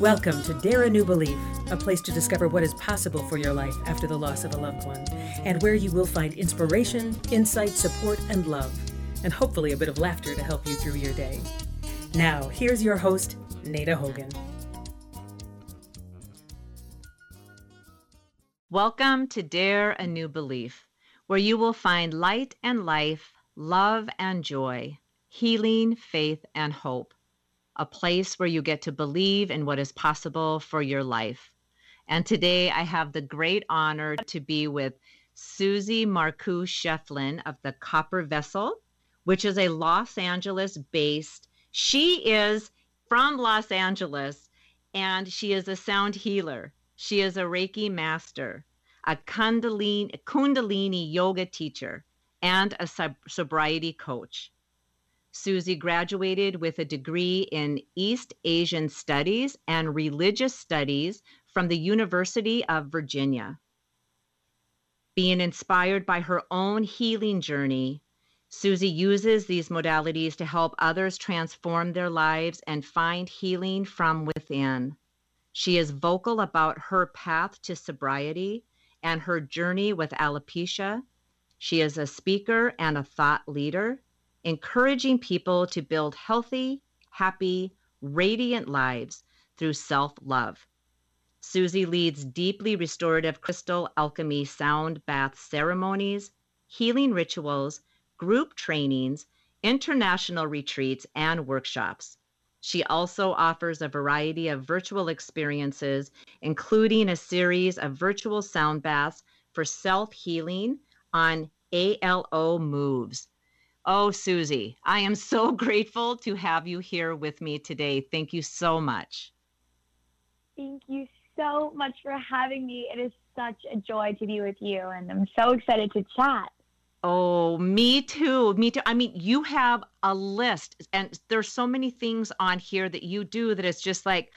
Welcome to Dare a New Belief, a place to discover what is possible for your life after the loss of a loved one, and where you will find inspiration, insight, support, and love, and hopefully a bit of laughter to help you through your day. Now, here's your host, Nada Hogan. Welcome to Dare a New Belief, where you will find light and life, love and joy, healing, faith, and hope. A place where you get to believe in what is possible for your life. And today I have the great honor to be with Susie Marcoux Shefflin of the Copper Vessel, which is a Los Angeles-based. She is from Los Angeles, and she is a sound healer. She is a Reiki master, a Kundalini yoga teacher, and a sobriety coach. Susie graduated with a degree in East Asian Studies and Religious Studies from the University of Virginia. Being inspired by her own healing journey, Susie uses these modalities to help others transform their lives and find healing from within. She is vocal about her path to sobriety and her journey with alopecia. She is a speaker and a thought leader, encouraging people to build healthy, happy, radiant lives through self-love. Susie leads deeply restorative crystal alchemy sound bath ceremonies, healing rituals, group trainings, international retreats, and workshops. She also offers a variety of virtual experiences, including a series of virtual sound baths for self-healing on ALO Moves. Oh, Susie, I am so grateful to have you here with me today. Thank you so much. Thank you so much for having me. It is such a joy to be with you, and I'm so excited to chat. Oh, me too. Me too. I mean, you have a list, and there's so many things on here that you do that it's just like,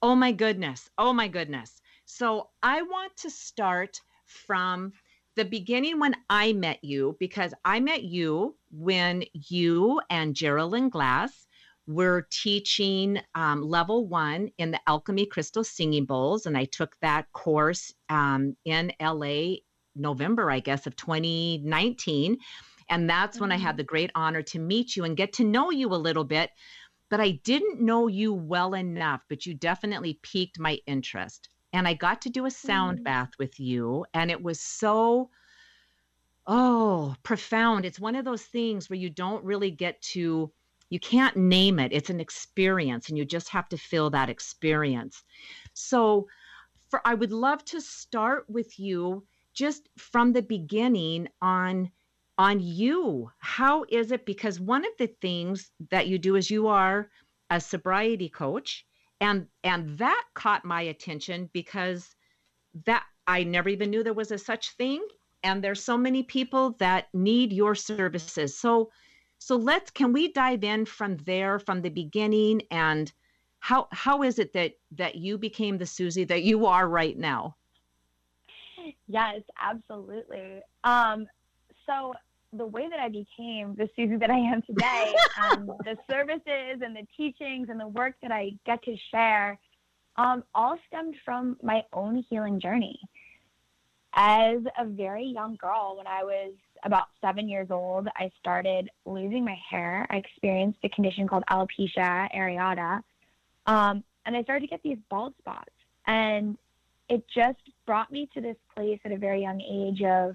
oh my goodness, oh my goodness. So I want to start from the beginning when I met you, because I met you when you and Geraldine Glass were teaching level 1 in the Alchemy Crystal Singing Bowls. And I took that course in LA, November, I guess, of 2019. And that's when I had the great honor to meet you and get to know you a little bit, but I didn't know you well enough, but you definitely piqued my interest. And I got to do a sound bath with you, and it was so, profound. It's one of those things where you don't really get to, you can't name it. It's an experience, and you just have to feel that experience. So I would love to start with you just from the beginning on you. How is it? Because one of the things that you do is you are a sobriety coach. And that caught my attention, because that I never even knew there was a such thing. And there's so many people that need your services. So can we dive in from there, from the beginning, and how is it that you became the Susie that you are right now? Yes, absolutely. So the way that I became the Susie that I am today, the services and the teachings and the work that I get to share, all stemmed from my own healing journey. As a very young girl, when I was about 7 years old, I started losing my hair. I experienced a condition called alopecia areata, and I started to get these bald spots. And it just brought me to this place at a very young age of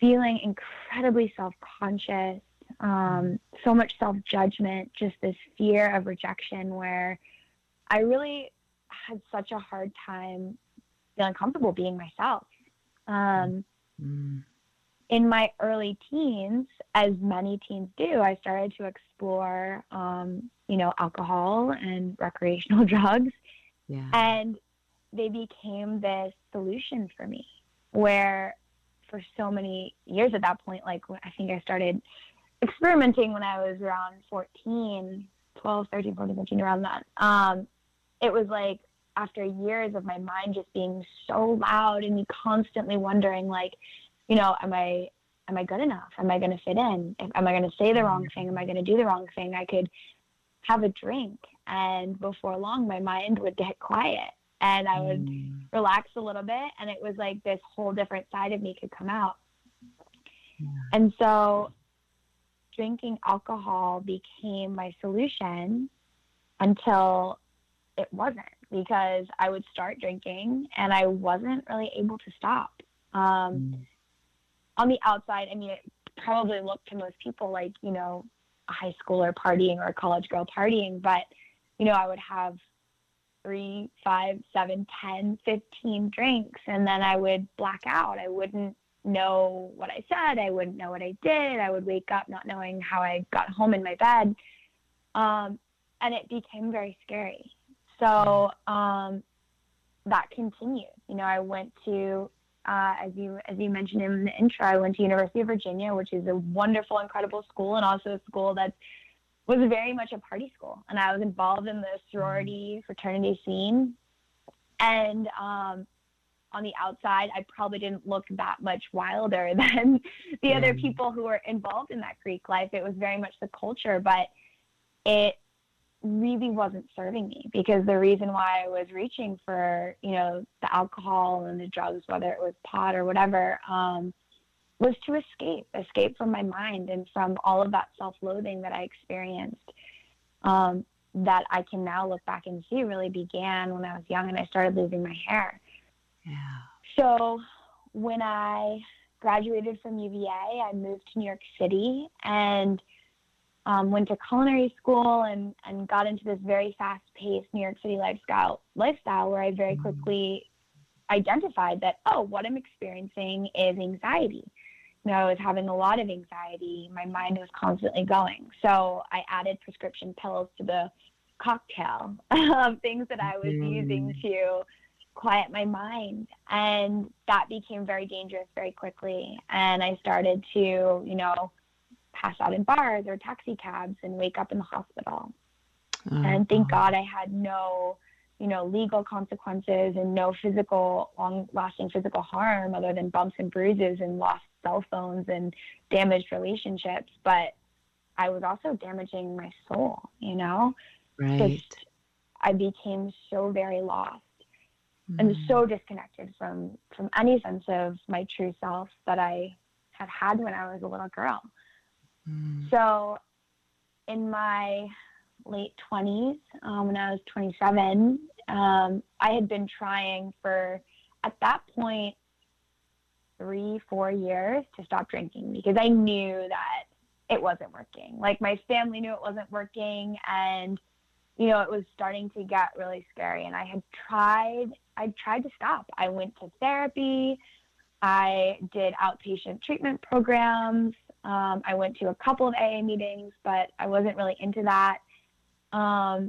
feeling incredibly self-conscious, so much self-judgment, just this fear of rejection where I really had such a hard time feeling comfortable being myself. In my early teens, as many teens do, I started to explore, alcohol and recreational drugs. Yeah. And they became this solution for me where for so many years at that point, like I think I started experimenting when I was around 13, 14, around that. It was like after years of my mind just being so loud and me constantly wondering like, am I good enough? Am I going to fit in? Am I going to say the wrong thing? Am I going to do the wrong thing? I could have a drink. And before long, my mind would get quiet and I would relax a little bit. And it was like this whole different side of me could come out. Yeah. And so drinking alcohol became my solution until it wasn't, because I would start drinking and I wasn't really able to stop. On the outside, I mean, it probably looked to most people like, you know, a high schooler partying or a college girl partying, but, you know, I would have 3, 5, 7, 10, 15 drinks, and then I would black out. I wouldn't know what I said. I wouldn't know what I did. I would wake up not knowing how I got home in my bed. And it became very scary. So that continued. You know, I went to, as you mentioned in the intro, I went to University of Virginia, which is a wonderful, incredible school, and also a school that was very much a party school. And I was involved in the sorority fraternity scene. And on the outside, I probably didn't look that much wilder than the other people who were involved in that Greek life. It was very much the culture, but it really wasn't serving me, because the reason why I was reaching for, you know, the alcohol and the drugs, whether it was pot or whatever, was to escape from my mind and from all of that self-loathing that I experienced, that I can now look back and see really began when I was young and I started losing my hair. Yeah. So when I graduated from UVA, I moved to New York City and went to culinary school and got into this very fast-paced New York City lifestyle where I very quickly identified that, oh, what I'm experiencing is anxiety. You know, I was having a lot of anxiety. My mind was constantly going. So I added prescription pills to the cocktail of things that I was using to quiet my mind. And that became very dangerous very quickly. And I started to, you know, pass out in bars or taxi cabs and wake up in the hospital. And thank God I had no, you know, legal consequences and no physical, long-lasting physical harm other than bumps and bruises and lost cell phones and damaged relationships. But I was also damaging my soul, you know? Right. Just, I became so very lost and so disconnected from any sense of my true self that I had had when I was a little girl. So in my late 20s, when I was 27, I had been trying for, at that point, 3-4 years to stop drinking, because I knew that it wasn't working. Like, my family knew it wasn't working, and, you know, it was starting to get really scary. And I tried to stop. I went to therapy. I did outpatient treatment programs. I went to a couple of AA meetings, but I wasn't really into that at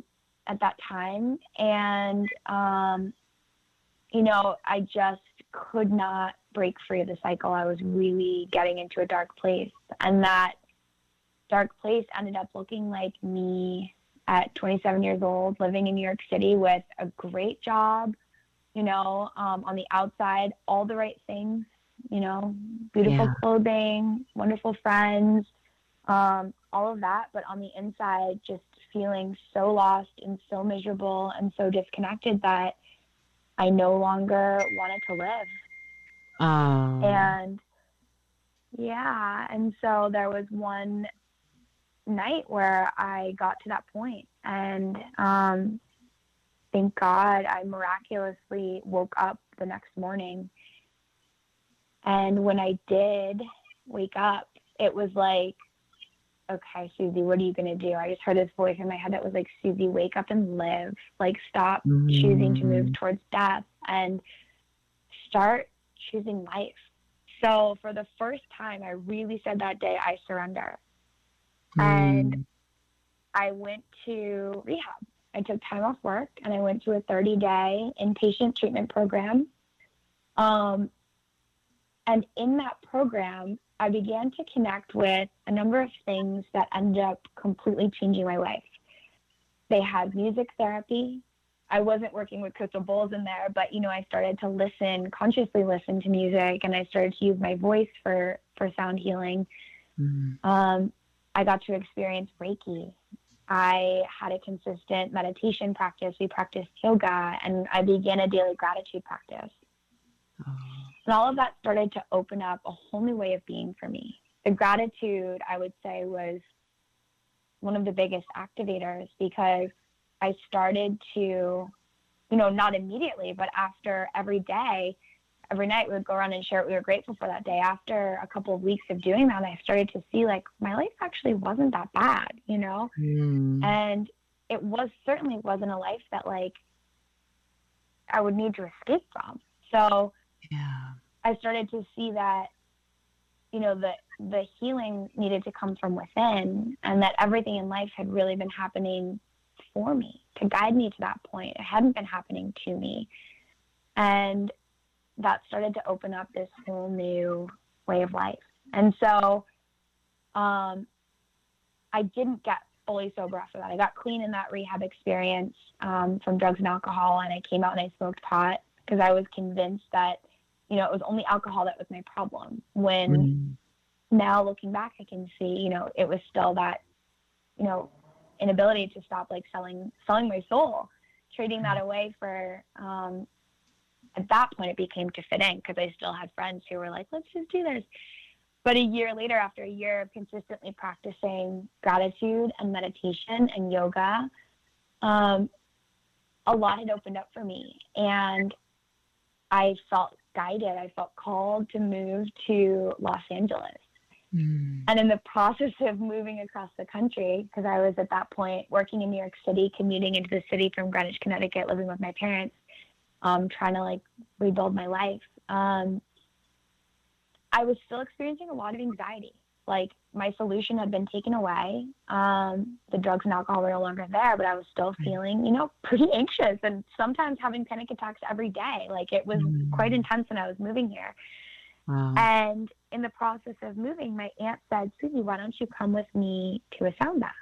that time. And, you know, I just could not break free of the cycle. I was really getting into a dark place. And that dark place ended up looking like me at 27 years old, living in New York City with a great job, you know, on the outside, all the right things. You know, beautiful clothing, wonderful friends, all of that. But on the inside, just feeling so lost and so miserable and so disconnected that I no longer wanted to live. And so there was one night where I got to that point, and thank God I miraculously woke up the next morning. And when I did wake up, it was like, okay, Susie, what are you going to do? I just heard this voice in my head that was like, Susie, wake up and live. Like, stop choosing to move towards death and start choosing life. So for the first time, I really said that day, I surrender. And I went to rehab. I took time off work, and I went to a 30-day inpatient treatment program. And in that program, I began to connect with a number of things that ended up completely changing my life. They had music therapy. I wasn't working with crystal bowls in there, but, you know, I started to consciously listen to music, and I started to use my voice for sound healing. I got to experience Reiki. I had a consistent meditation practice. We practiced yoga, and I began a daily gratitude practice. Oh. And all of that started to open up a whole new way of being for me. The gratitude, I would say, was one of the biggest activators, because I started to, not immediately, but after every day, every night, we would go around and share what we were grateful for that day. After a couple of weeks of doing that, I started to see, my life actually wasn't that bad, And it certainly wasn't a life that, I would need to escape from. So yeah. I started to see that, the healing needed to come from within, and that everything in life had really been happening for me, to guide me to that point. It hadn't been happening to me. And that started to open up this whole new way of life. And so I didn't get fully sober after that. I got clean in that rehab experience from drugs and alcohol, and I came out and I smoked pot because I was convinced that, it was only alcohol that was my problem. When now looking back, I can see, it was still that, inability to stop selling my soul, trading that away for, at that point, it became to fit in, because I still had friends who were like, let's just do this. But a year later, after a year of consistently practicing gratitude and meditation and yoga, a lot had opened up for me. And I felt guided. I felt called to move to Los Angeles. Mm. And in the process of moving across the country, because I was at that point working in New York City, commuting into the city from Greenwich, Connecticut, living with my parents, trying to rebuild my life. I was still experiencing a lot of anxiety. My solution had been taken away. The drugs and alcohol were no longer there, but I was still feeling, pretty anxious, and sometimes having panic attacks every day. It was quite intense when I was moving here. Wow. And in the process of moving, my aunt said, Susie, why don't you come with me to a sound bath?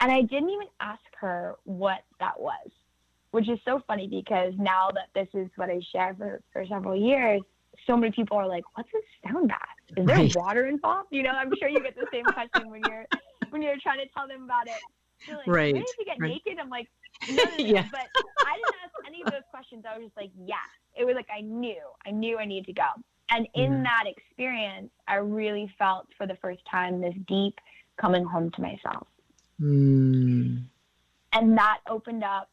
And I didn't even ask her what that was. Which is so funny, because now that this is what I share for several years, so many people are like, what's a sound bath? Is there water involved? I'm sure you get the same question when you're trying to tell them about it. You're like, right. Why did you get naked? I'm like, no. Yeah. But I didn't ask any of those questions. I was just like, yeah. It was like, I knew I needed to go. And in that experience, I really felt for the first time this deep coming home to myself. Mm. And that opened up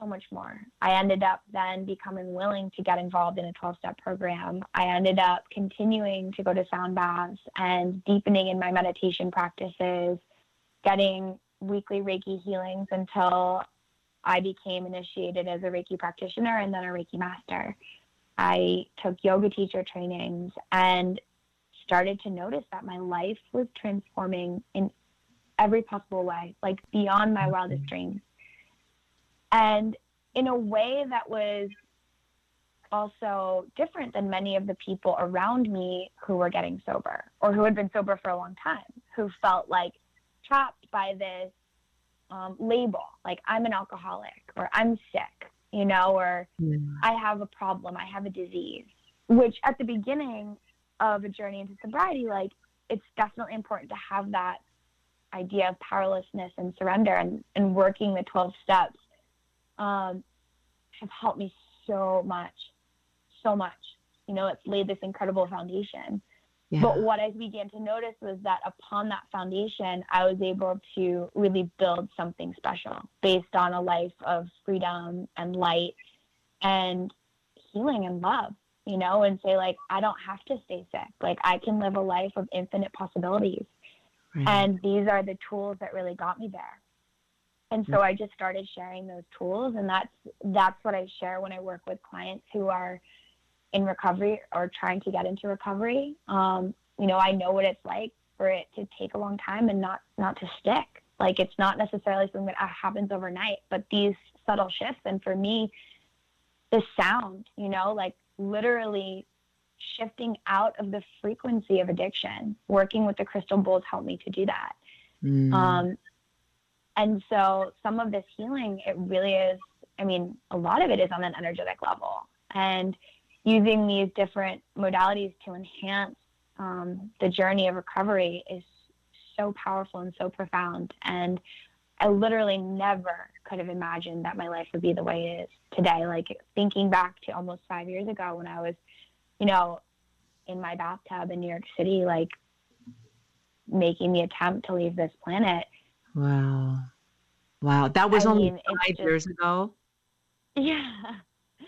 so much more. I ended up then becoming willing to get involved in a 12-step program. I ended up continuing to go to sound baths and deepening in my meditation practices, getting weekly Reiki healings until I became initiated as a Reiki practitioner and then a Reiki master. I took yoga teacher trainings and started to notice that my life was transforming in every possible way, beyond my wildest dreams. And in a way that was also different than many of the people around me who were getting sober or who had been sober for a long time, who felt trapped by this label, I'm an alcoholic, or I'm sick, or I have a problem, I have a disease, which at the beginning of a journey into sobriety, it's definitely important to have that idea of powerlessness and surrender, and working the 12 steps have helped me so much, it's laid this incredible foundation. Yeah. But what I began to notice was that upon that foundation, I was able to really build something special based on a life of freedom and light and healing and love, and say, I don't have to stay sick. I can live a life of infinite possibilities. Right. And these are the tools that really got me there. And so I just started sharing those tools, and that's what I share when I work with clients who are in recovery or trying to get into recovery. I know what it's like for it to take a long time and not to stick. It's not necessarily something that happens overnight, but these subtle shifts, and for me, the sound, literally shifting out of the frequency of addiction, working with the crystal bowls helped me to do that. Mm. And so some of this healing, it really is, a lot of it is on an energetic level, and using these different modalities to enhance the journey of recovery is so powerful and so profound. And I literally never could have imagined that my life would be the way it is today. Like, thinking back to almost 5 years ago when I was, you know, in my bathtub in New York City, like, making the attempt to leave this planet. Wow. Wow. That was only 5 years ago? Yeah.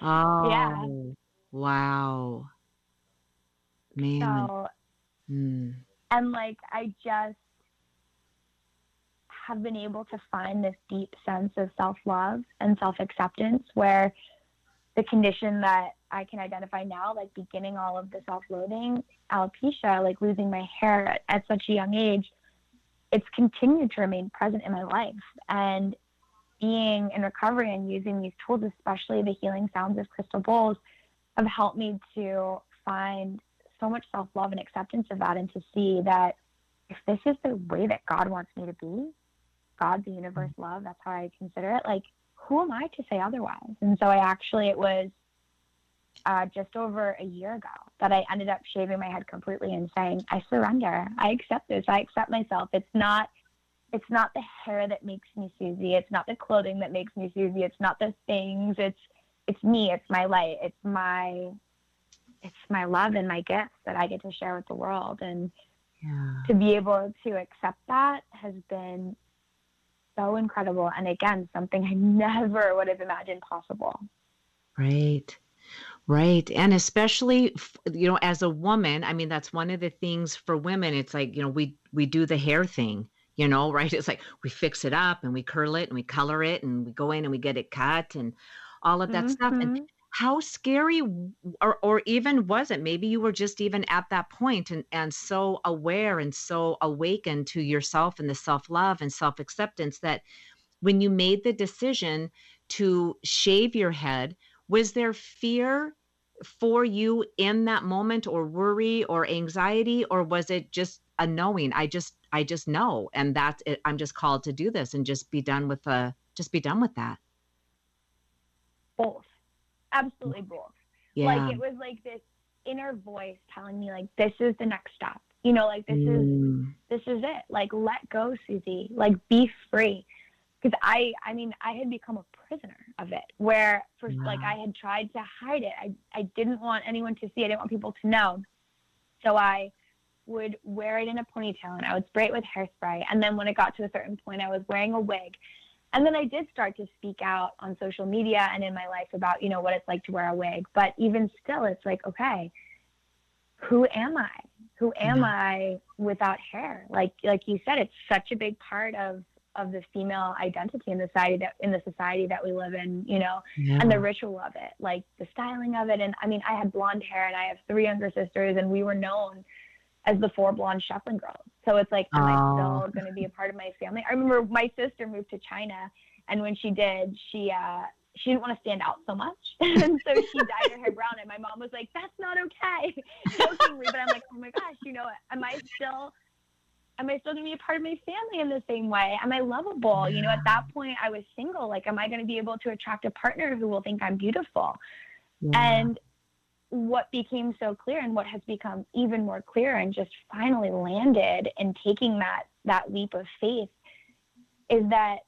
Oh, yeah. Wow. Man. So, and, like, I just have been able to find this deep sense of self-love and self-acceptance, where the condition that I can identify now, like beginning all of the self-loathing, alopecia, like losing my hair at such a young age, it's continued to remain present in my life. And being in recovery and using these tools, especially the healing sounds of crystal bowls, have helped me to find so much self-love and acceptance of that, and to see that if this is the way that God wants me to be, God, the universe, love, that's how I consider it, like, who am I to say otherwise? And so it was just over a year ago that I ended up shaving my head completely and saying, I surrender. I accept this. I accept myself. It's not the hair that makes me Susie. It's not the clothing that makes me Susie. It's not the things. It's me. It's my light. It's my love and my gifts that I get to share with the world. And to be able to accept that has been so incredible. And again, something I never would have imagined possible. Right. Right. And especially, you know, as a woman, I mean, that's one of the things for women. It's like, you know, we do the hair thing, you know, right? It's like we fix it up and we curl it and we color it and we go in and we get it cut and all of that stuff. And how scary or even was it? Maybe you were just even at that point and so aware and so awakened to yourself and the self-love and self-acceptance that when you made the decision to shave your head, was there fear for you in that moment, or worry or anxiety, or was it just a knowing? I just know, and that's it. I'm just called to do this and just be done with that. Both. Absolutely both. Yeah. Like, it was like this inner voice telling me, like, this is the next step, you know, like, this is it. Like, let go, Susie, like, be free. Because I had become a prisoner of it, where first, like, I had tried to hide it. I didn't want anyone to see. I didn't want people to know. So I would wear it in a ponytail, and I would spray it with hairspray. And then when it got to a certain point, I was wearing a wig. And then I did start to speak out on social media and in my life about, you know, what it's like to wear a wig. But even still, it's like, okay, who am I? Who am I without hair? Like you said, it's such a big part of the female identity in the society that we live in, you know, and the ritual of it, like the styling of it. And I mean, I had blonde hair and I have 3 younger sisters, and we were known as the 4 blonde Shefflin girls. So it's like, am I still going to be a part of my family? I remember my sister moved to China, and when she did, she didn't want to stand out so much. And so she dyed her hair brown, and my mom was like, that's not okay. Jokingly, but I'm like, oh my gosh, you know, am I still going to be a part of my family in the same way? Am I lovable? Yeah. You know, at that point I was single. Like, am I going to be able to attract a partner who will think I'm beautiful? Yeah. And what became so clear, and what has become even more clear, and just finally landed in taking that leap of faith, is that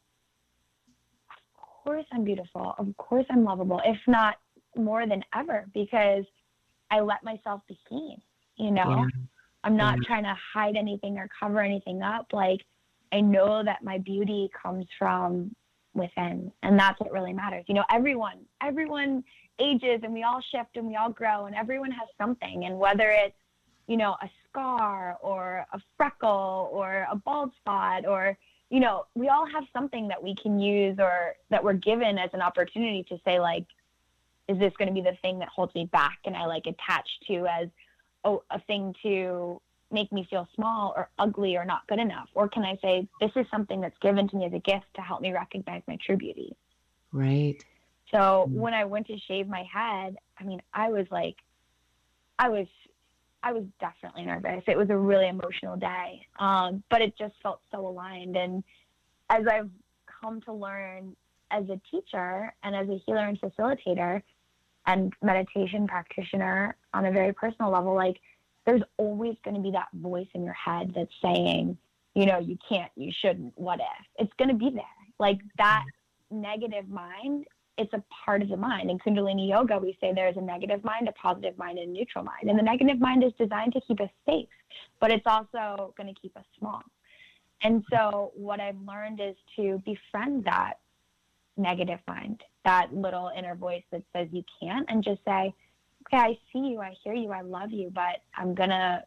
of course I'm beautiful. Of course I'm lovable, if not more than ever, because I let myself be seen, you know? Yeah. I'm not trying to hide anything or cover anything up. Like, I know that my beauty comes from within, and that's what really matters. You know, everyone ages, and we all shift and we all grow, and everyone has something. And whether it's, you know, a scar or a freckle or a bald spot, or, you know, we all have something that we can use, or that we're given as an opportunity to say, like, is this going to be the thing that holds me back? And I like attach to as a thing to make me feel small or ugly or not good enough? Or can I say, this is something that's given to me as a gift to help me recognize my true beauty? Right. So when I went to shave my head, I mean, I was definitely nervous. It was a really emotional day. But it just felt so aligned. And as I've come to learn as a teacher and as a healer and facilitator and meditation practitioner on a very personal level, like, there's always going to be that voice in your head that's saying, you know, you can't, you shouldn't, what if? It's going to be there. Like that negative mind, it's a part of the mind. In Kundalini yoga, we say there's a negative mind, a positive mind, and a neutral mind. And the negative mind is designed to keep us safe, but it's also going to keep us small. And so what I've learned is to befriend that negative mind, that little inner voice that says you can't, and just say, okay, I see you, I hear you, I love you, but I'm going to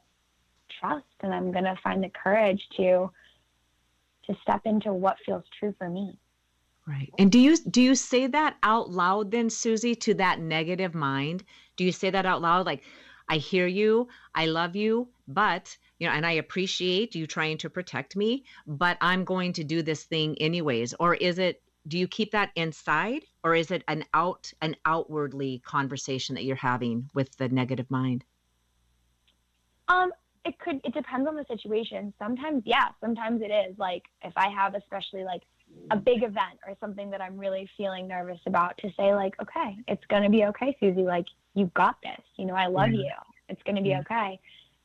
trust and I'm going to find the courage to step into what feels true for me. Right. And do you say that out loud then, Susie, to that negative mind? Do you say that out loud? Like, I hear you, I love you, but, you know, and I appreciate you trying to protect me, but I'm going to do this thing anyways. Or is it, do you keep that inside, or is it an outwardly conversation that you're having with the negative mind? It depends on the situation. Sometimes, yeah, sometimes it is. Like if I have, especially like a big event or something that I'm really feeling nervous about, to say like, okay, it's going to be okay, Susie. Like you've got this, you know, I love you. It's going to be okay.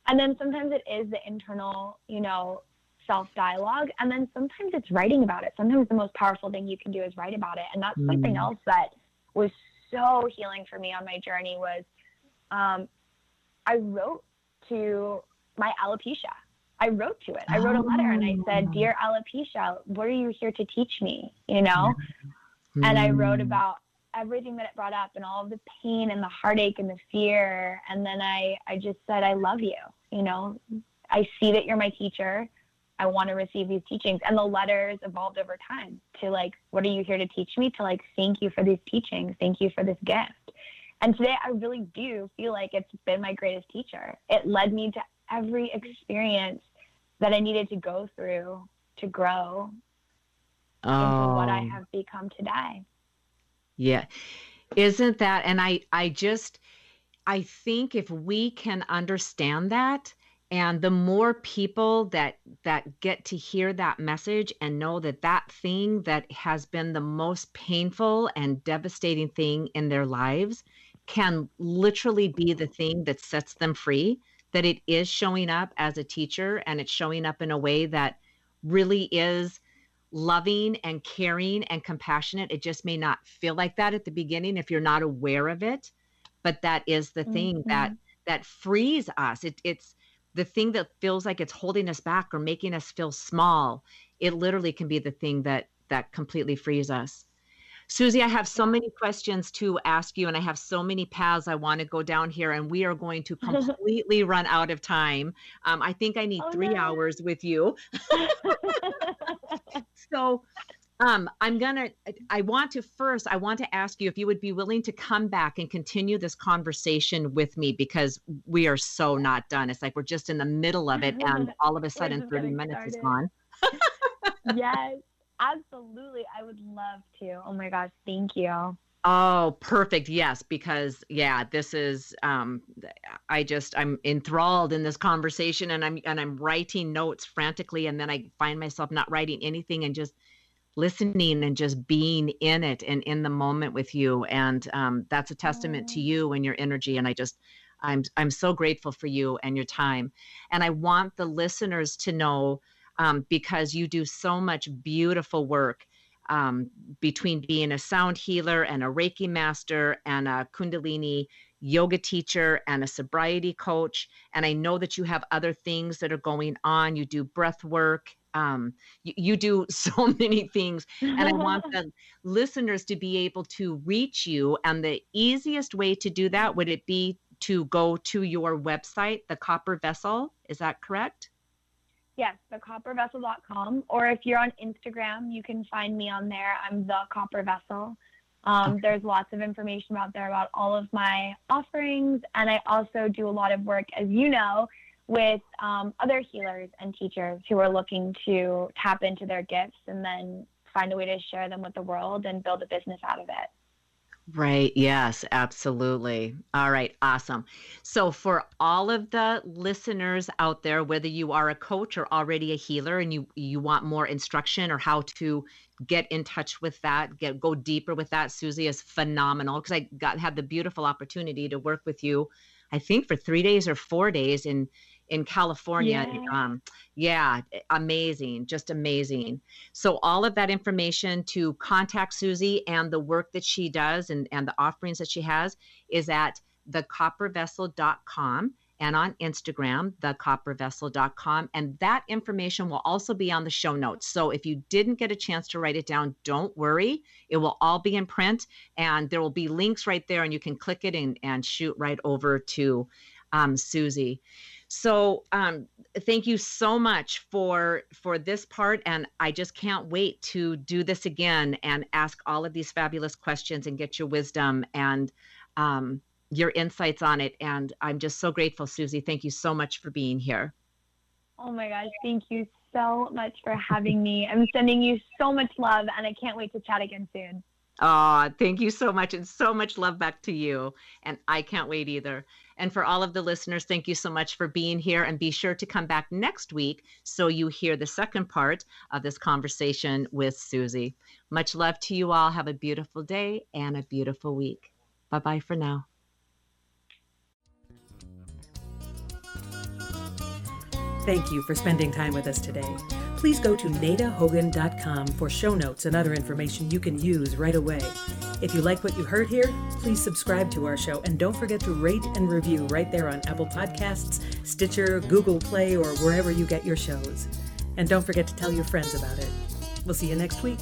And then sometimes it is the internal, you know, self-dialogue. And then sometimes it's writing about it. Sometimes the most powerful thing you can do is write about it. And that's something else that was so healing for me on my journey was, I wrote to my alopecia. I wrote to it. I wrote a letter and I said, dear alopecia, what are you here to teach me? You know? And I wrote about everything that it brought up and all of the pain and the heartache and the fear. And then I just said, I love you. You know, I see that you're my teacher. I want to receive these teachings. And the letters evolved over time to like, what are you here to teach me? To like, thank you for these teachings. Thank you for this gift. And today I really do feel like it's been my greatest teacher. It led me to every experience that I needed to go through to grow into what I have become today. Yeah. Isn't that, and I think if we can understand that, and the more people that get to hear that message and know that that thing that has been the most painful and devastating thing in their lives can literally be the thing that sets them free, that it is showing up as a teacher and it's showing up in a way that really is loving and caring and compassionate. It just may not feel like that at the beginning if you're not aware of it, but that is the thing that frees us. It's the thing that feels like it's holding us back or making us feel small. It literally can be the thing that completely frees us. Susie, I have so many questions to ask you, and I have so many paths I want to go down here, and we are going to completely run out of time. I think I need 3 hours with you. So I want to ask you if you would be willing to come back and continue this conversation with me, because we are so not done. It's like, we're just in the middle of it and all of a sudden 30 minutes is gone. Yes, absolutely. I would love to. Oh my gosh. Thank you. Oh, perfect. Yes. Because this is, I'm enthralled in this conversation, and I'm writing notes frantically. And then I find myself not writing anything and just listening and just being in it and in the moment with you. And that's a testament to you and your energy. And I'm so grateful for you and your time. And I want the listeners to know, because you do so much beautiful work, between being a sound healer and a Reiki master and a Kundalini yoga teacher and a sobriety coach. And I know that you have other things that are going on. You do breath work. You do so many things, and I want the listeners to be able to reach you. And the easiest way to do that, would it be to go to your website, the Copper Vessel? Is that correct? Yes, thecoppervessel.com. Or if you're on Instagram, you can find me on there. I'm the Copper Vessel. Okay. There's lots of information out there about all of my offerings. And I also do a lot of work, as you know, with other healers and teachers who are looking to tap into their gifts and then find a way to share them with the world and build a business out of it. Right. Yes, absolutely. All right. Awesome. So for all of the listeners out there, whether you are a coach or already a healer and you want more instruction or how to get in touch with that, go deeper with that, Susie is phenomenal, because I had the beautiful opportunity to work with you, I think for 3 days or 4 days in California. Yeah. Yeah, amazing, just amazing. So all of that information to contact Susie and the work that she does and the offerings that she has is at thecoppervessel.com. And on Instagram, thecoppervessel.com. And that information will also be on the show notes. So if you didn't get a chance to write it down, don't worry. It will all be in print. And there will be links right there. And you can click it and shoot right over to Susie. So thank you so much for this part. And I just can't wait to do this again and ask all of these fabulous questions and get your wisdom and your insights on it. And I'm just so grateful, Susie. Thank you so much for being here. Oh my gosh. Thank you so much for having me. I'm sending you so much love and I can't wait to chat again soon. Oh, thank you so much. And so much love back to you. And I can't wait either. And for all of the listeners, thank you so much for being here and be sure to come back next week so you hear the second part of this conversation with Susie. Much love to you all. Have a beautiful day and a beautiful week. Bye-bye for now. Thank you for spending time with us today. Please go to nadahogan.com for show notes and other information you can use right away. If you like what you heard here, please subscribe to our show and don't forget to rate and review right there on Apple Podcasts, Stitcher, Google Play, or wherever you get your shows. And don't forget to tell your friends about it. We'll see you next week.